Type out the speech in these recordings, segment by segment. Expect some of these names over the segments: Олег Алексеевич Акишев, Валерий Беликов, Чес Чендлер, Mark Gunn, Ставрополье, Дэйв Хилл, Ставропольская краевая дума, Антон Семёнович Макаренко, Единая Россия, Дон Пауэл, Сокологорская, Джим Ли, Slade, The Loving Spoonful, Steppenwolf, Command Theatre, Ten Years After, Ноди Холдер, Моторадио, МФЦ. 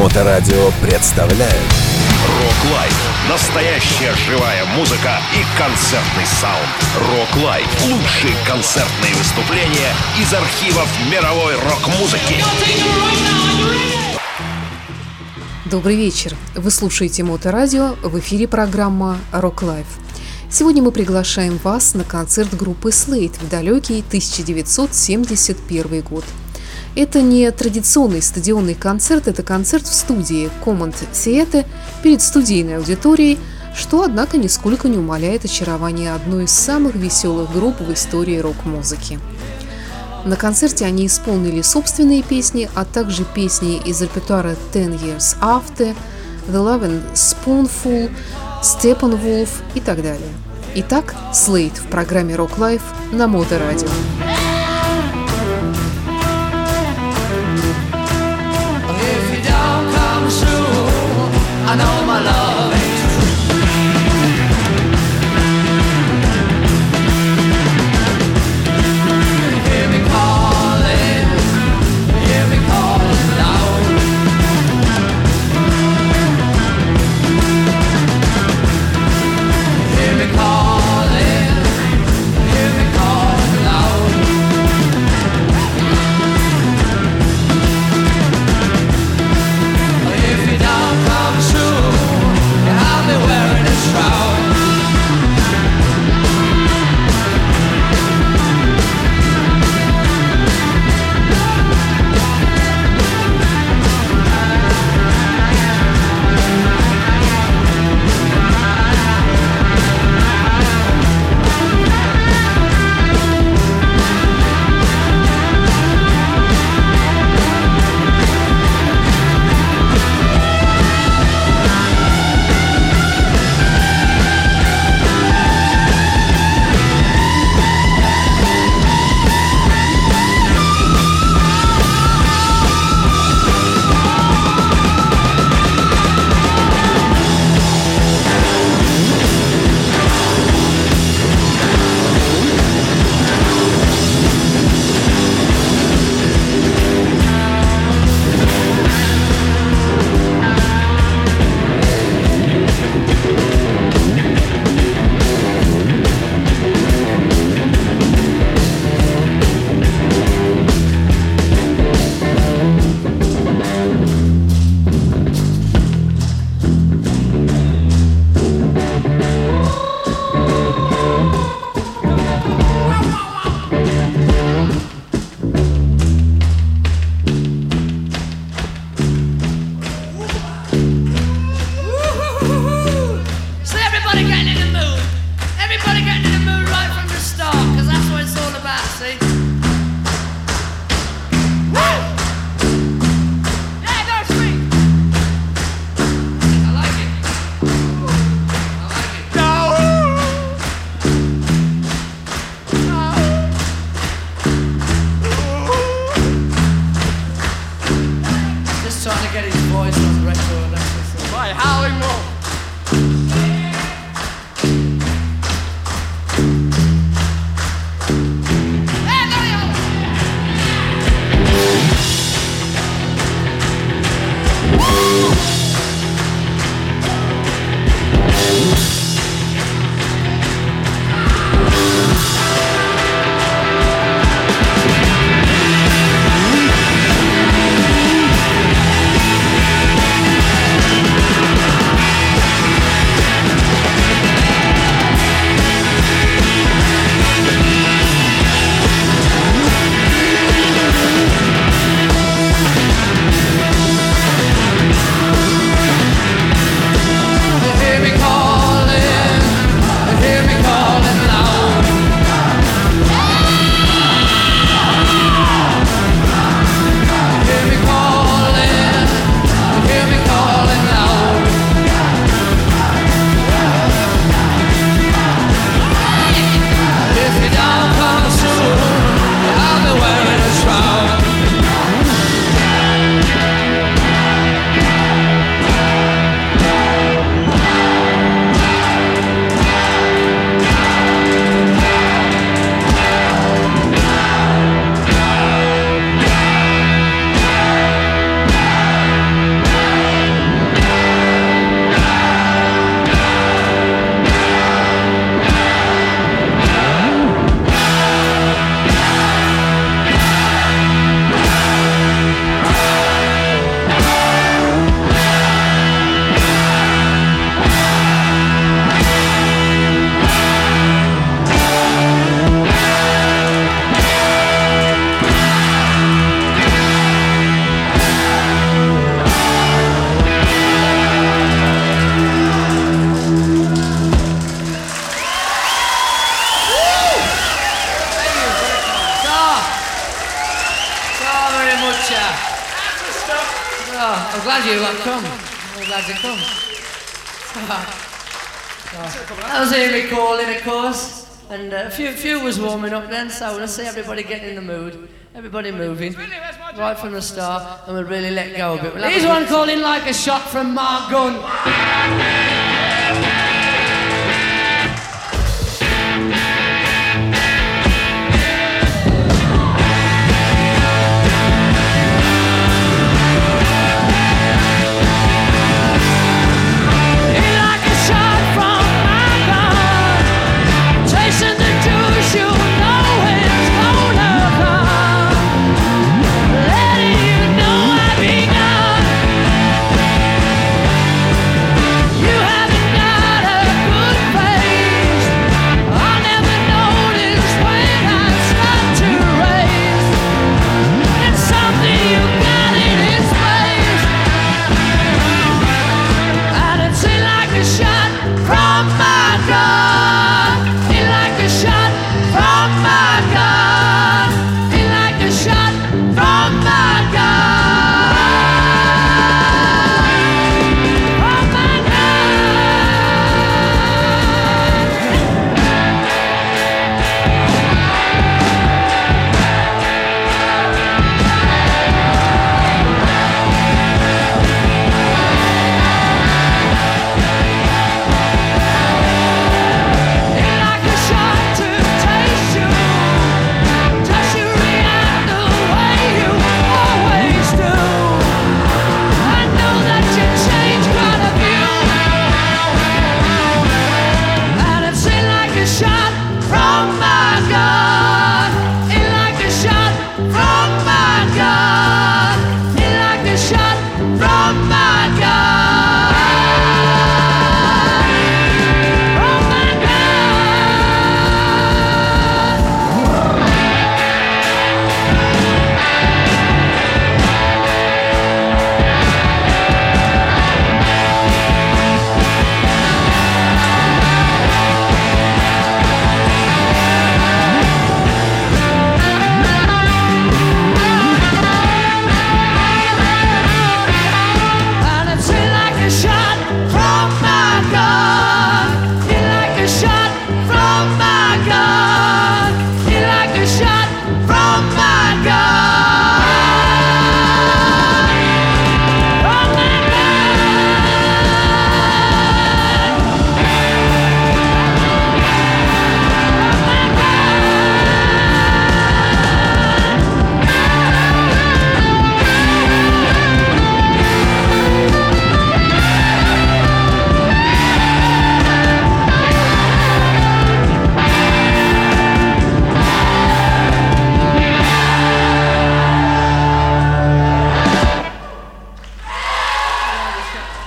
Моторадио представляет Рок-Лайф. Настоящая живая музыка и концертный саунд. Рок-Лайф. Лучшие концертные выступления из архивов мировой рок-музыки. Добрый вечер. Вы слушаете Моторадио. В эфире программа Рок-Лайф. Сегодня мы приглашаем вас на концерт группы Slade в далекий 1971 год. Это не традиционный стадионный концерт, это концерт в студии Command Theatre перед студийной аудиторией, что, однако, нисколько не умаляет очарование одной из самых веселых групп в истории рок-музыки. На концерте они исполнили собственные песни, а также песни из репертуара Ten Years After, The Loving Spoonful, Steppenwolf и так далее. Итак, Slade в программе Rock Life на Моторадио. I know my love ain't true. Hear me calling loud. Hear me calling loud. If you don't come true, I'll be wearing a shroud. Oh, I'm glad you come. I'm glad you come. I was here recalling, of course, and a few was warming up then, so I want to see everybody getting in the mood, everybody moving, right from the start, and we'll really let go a bit. Here's one calling like a shot from Mark Gunn.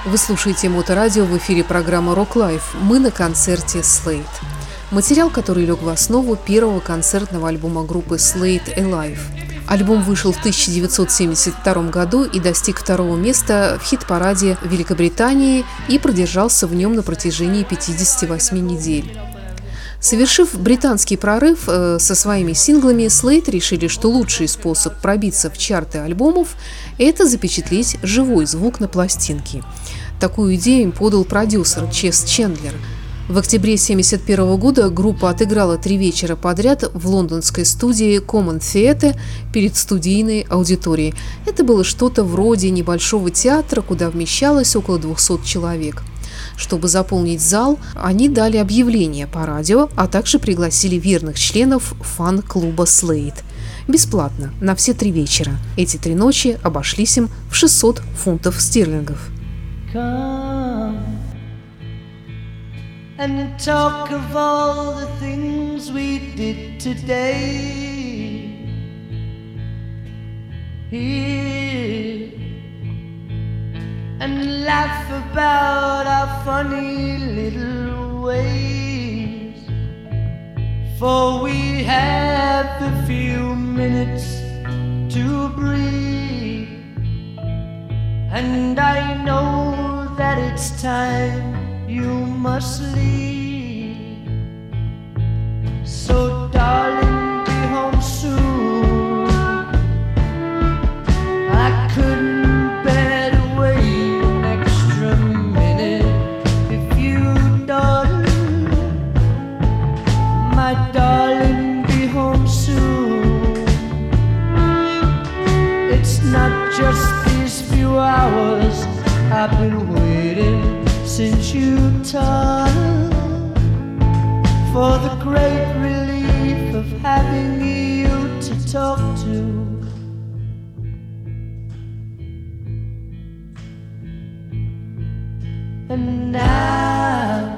Вы слушаете Моторадио, в эфире программа Rock Life. Мы на концерте Slade. Материал, который лег в основу первого концертного альбома группы Slade Alive. Альбом вышел в 1972 году и достиг второго места в хит-параде Великобритании и продержался в нем на протяжении 58 недель. Совершив британский прорыв со своими синглами, Slade решили, что лучший способ пробиться в чарты альбомов – это запечатлеть живой звук на пластинке. Такую идею им подал продюсер Чес Чендлер. В октябре 1971 года группа отыграла 3 вечера подряд в лондонской студии Command Theatre перед студийной аудиторией. Это было что-то вроде небольшого театра, куда вмещалось около 200 человек. Чтобы заполнить зал, они дали объявление по радио, а также пригласили верных членов фан-клуба Slade. Бесплатно, на все 3 вечера. Эти 3 ночи обошлись им в 600 фунтов стерлингов. And laugh about our funny little ways, for we have a few minutes to breathe, and I know that it's time you must leave. So darling, be home soon. I couldn't bear hours I've been waiting since you turned, for the great relief of having you to talk to. And now,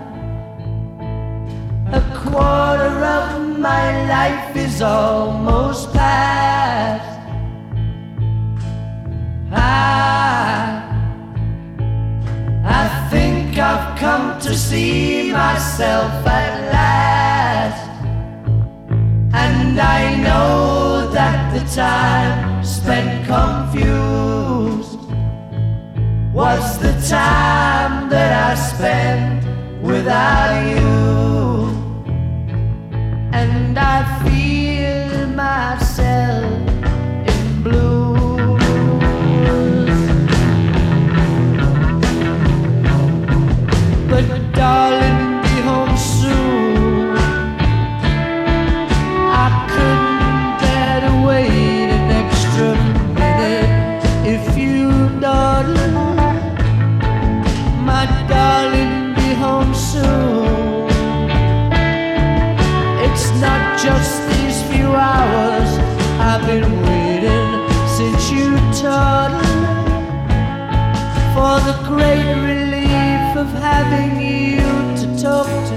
a quarter of my life is almost past. I think I've come to see myself at last. And I know that the time spent confused was the time that I spent without you. And I feel myself in blue. But darling, be home soon. I couldn't bear to wait an extra minute if you don't. My darling, be home soon. It's not just these few hours I've been waiting since you turned, for the great relief of having you to talk to.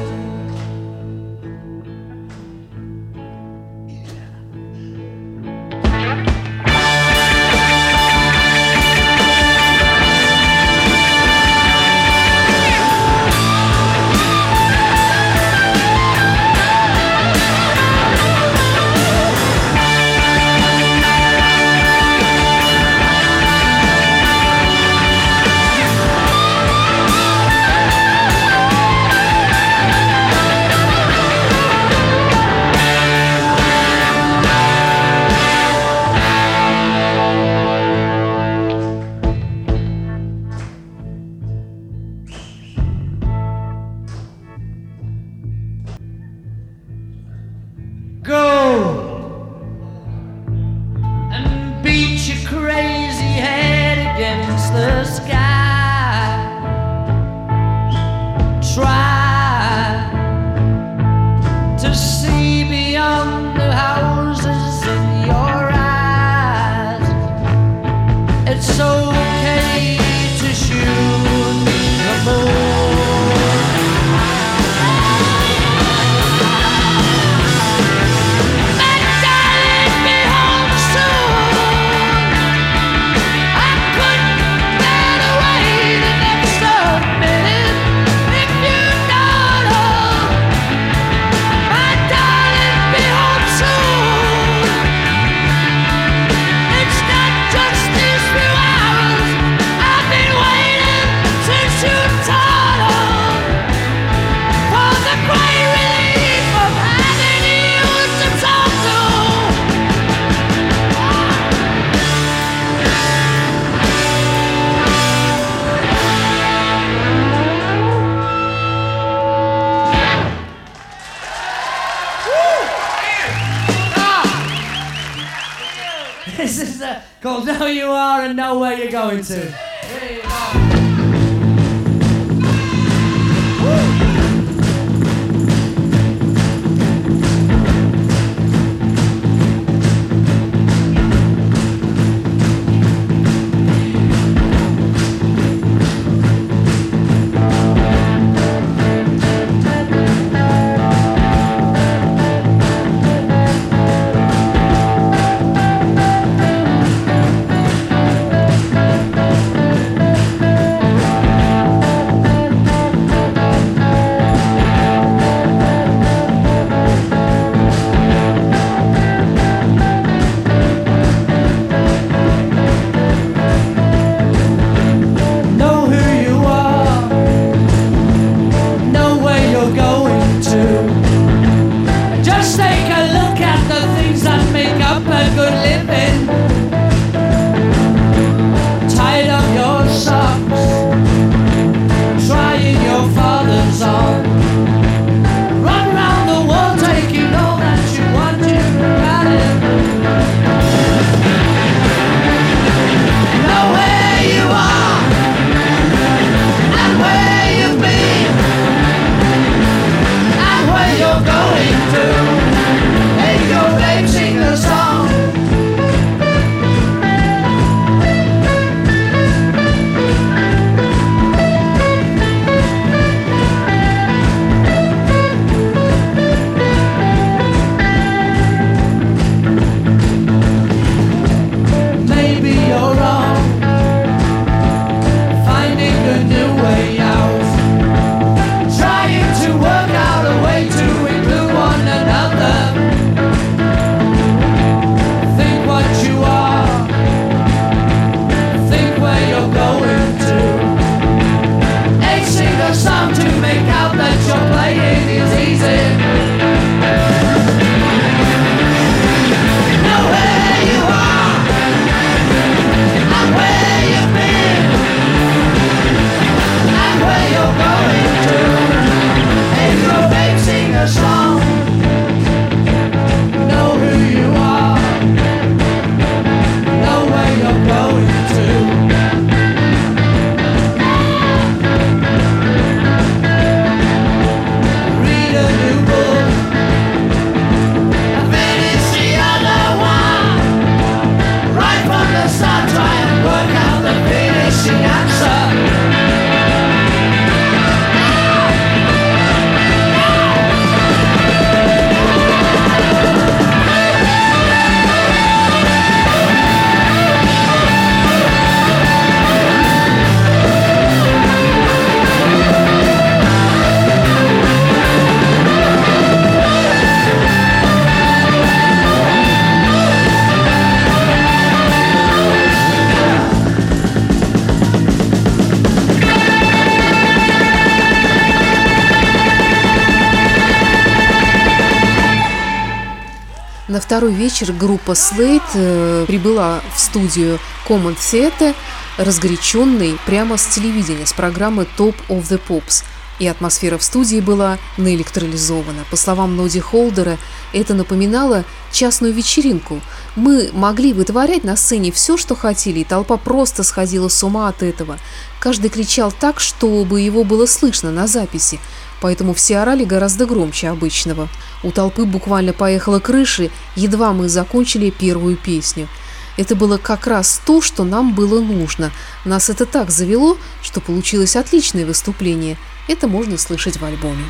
второй вечер группа Slade прибыла в студию Command Theatre, разгоряченной прямо с телевидения, с программы Top of the Pops. И атмосфера в студии была наэлектролизована. По словам Ноди Холдера, это напоминало частную вечеринку. Мы могли вытворять на сцене все, что хотели, и толпа просто сходила с ума от этого. Каждый кричал так, чтобы его было слышно на записи, поэтому все орали гораздо громче обычного. У толпы буквально поехала крыша, едва мы закончили первую песню. Это было как раз то, что нам было нужно. Нас это так завело, что получилось отличное выступление. Это можно слышать в альбоме.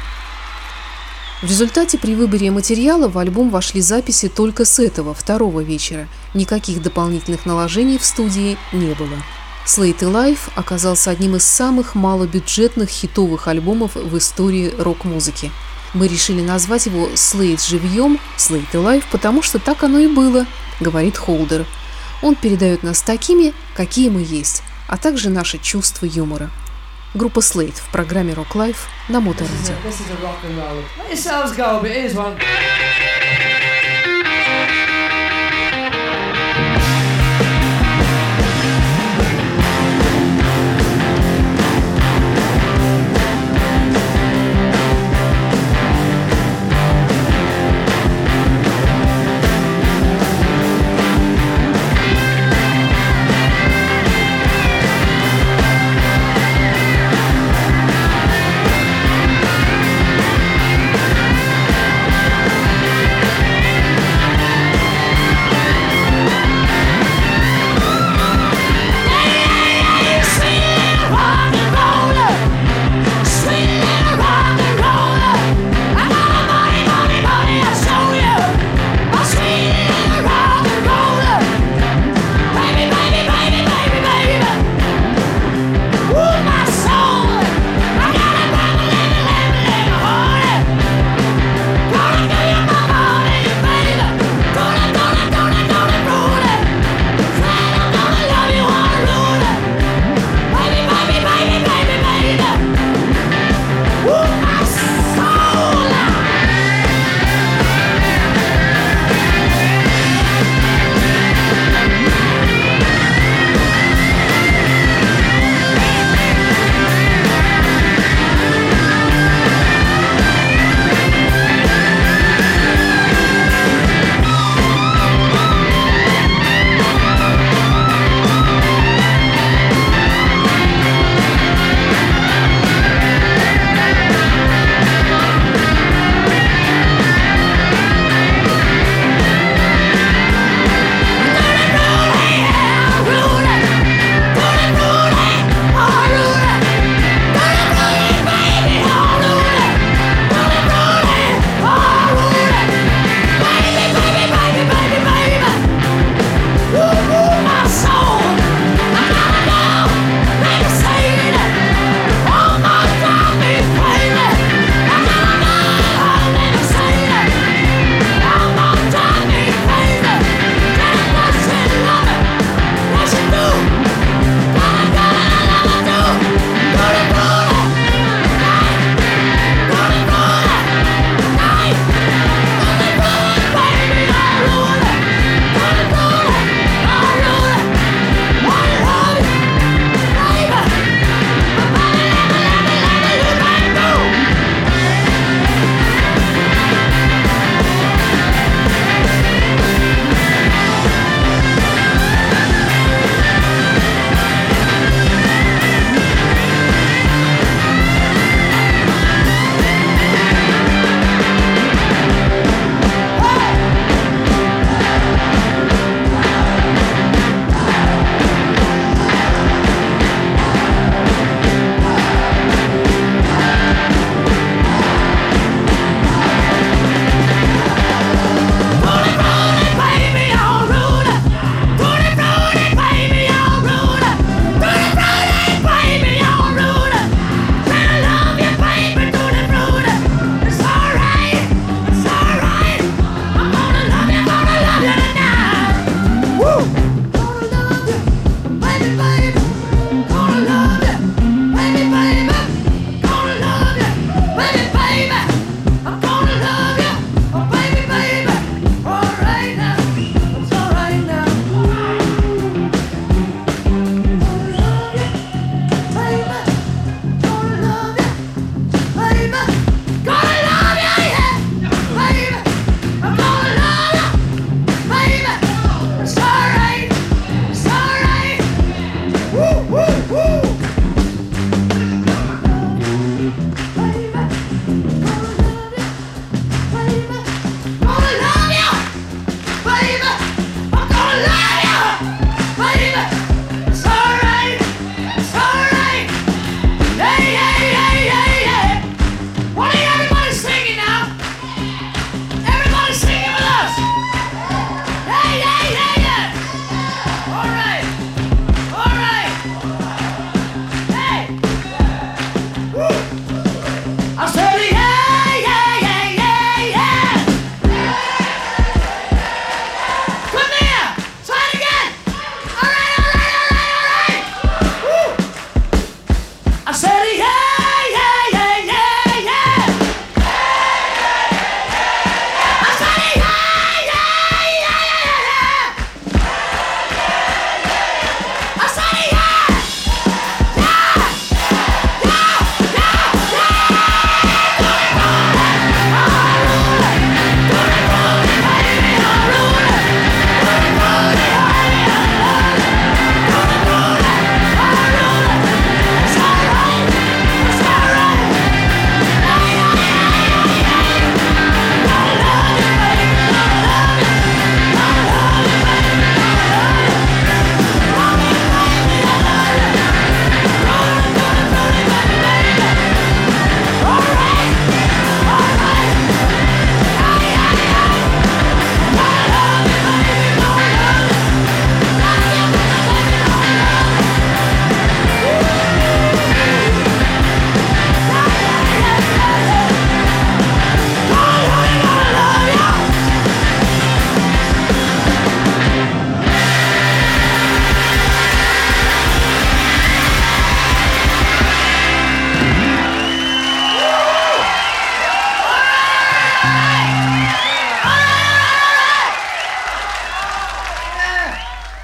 В результате при выборе материала в альбом вошли записи только с этого, второго вечера. Никаких дополнительных наложений в студии не было. Slade Alive оказался одним из самых малобюджетных хитовых альбомов в истории рок-музыки. Мы решили назвать его «Slade живьем», «Slade Alive», потому что так оно и было, говорит Холдер. Он передает нас такими, какие мы есть, а также наше чувство юмора. Группа Slade в программе Rock Life на Моторадио.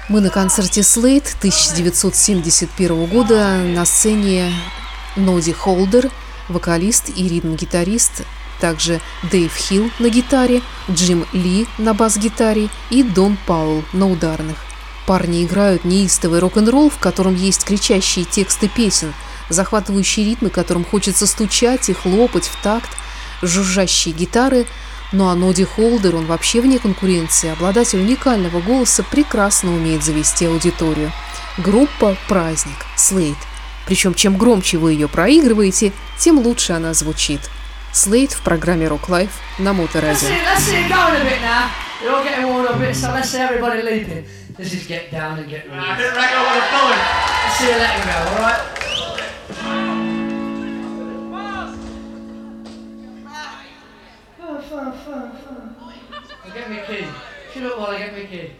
Мы на концерте Slade 1971 года, на сцене Ноди Холдер, вокалист и ритм-гитарист, также Дэйв Хилл на гитаре, Джим Ли на бас-гитаре и Дон Пауэл на ударных. Парни играют неистовый рок-н-ролл, в котором есть кричащие тексты песен, захватывающие ритмы, которым хочется стучать и хлопать в такт, жужжащие гитары. Ну а Ноди Холдер, он вообще вне конкуренции, обладатель уникального голоса, прекрасно умеет завести аудиторию. Группа «Праздник» Slade. Причем чем громче вы ее проигрываете, тем лучше она звучит. Slade в программе Rock Live на Моторадио. Fun. I'll get me a key. Shut up while I get me a key.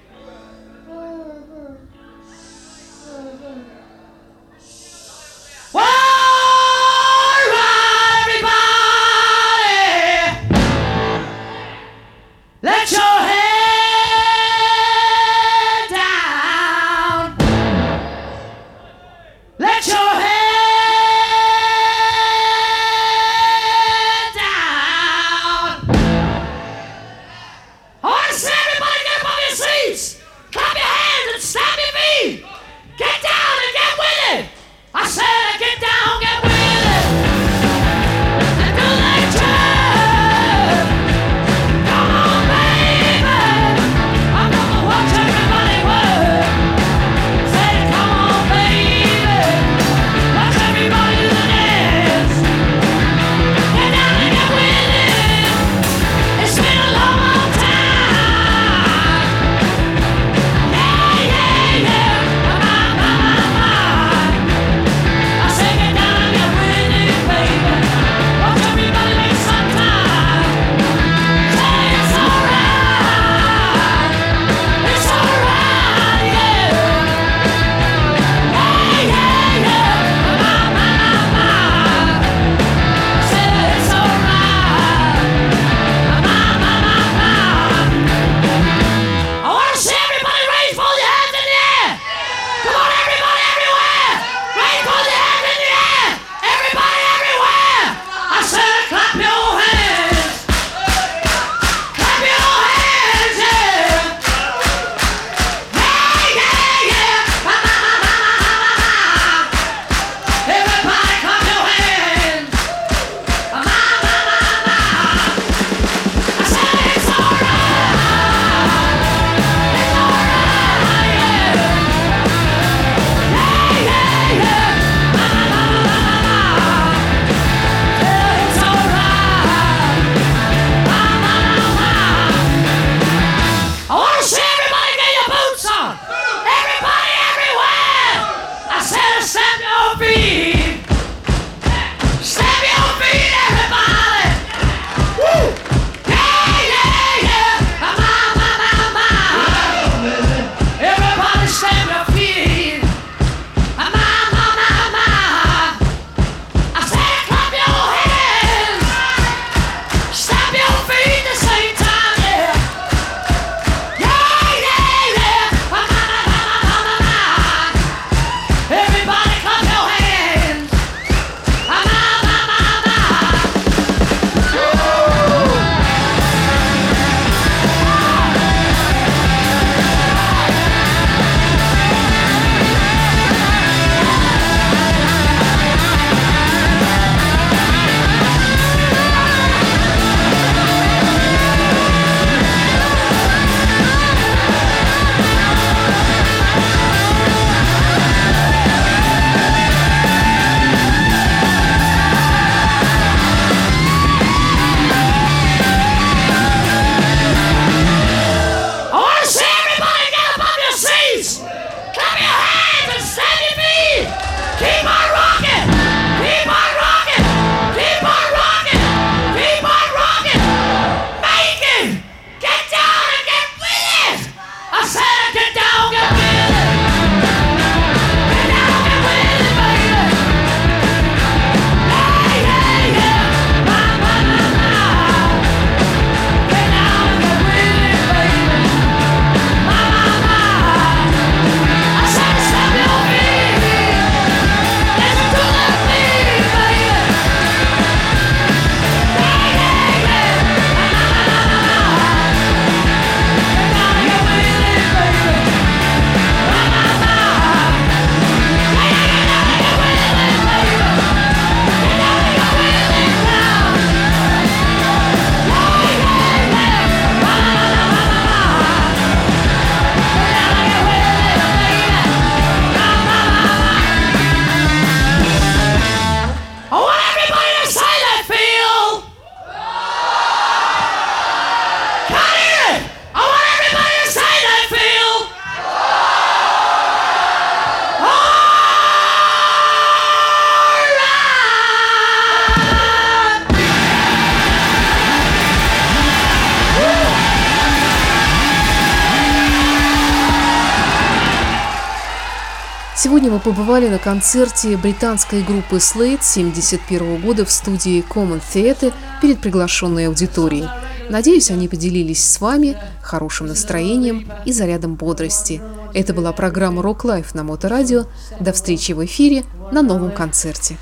Сегодня мы побывали на концерте британской группы Slade 1971 года в студии Command Theatre перед приглашенной аудиторией. Надеюсь, они поделились с вами хорошим настроением и зарядом бодрости. Это была программа Rock Life на Моторадио. До встречи в эфире на новом концерте.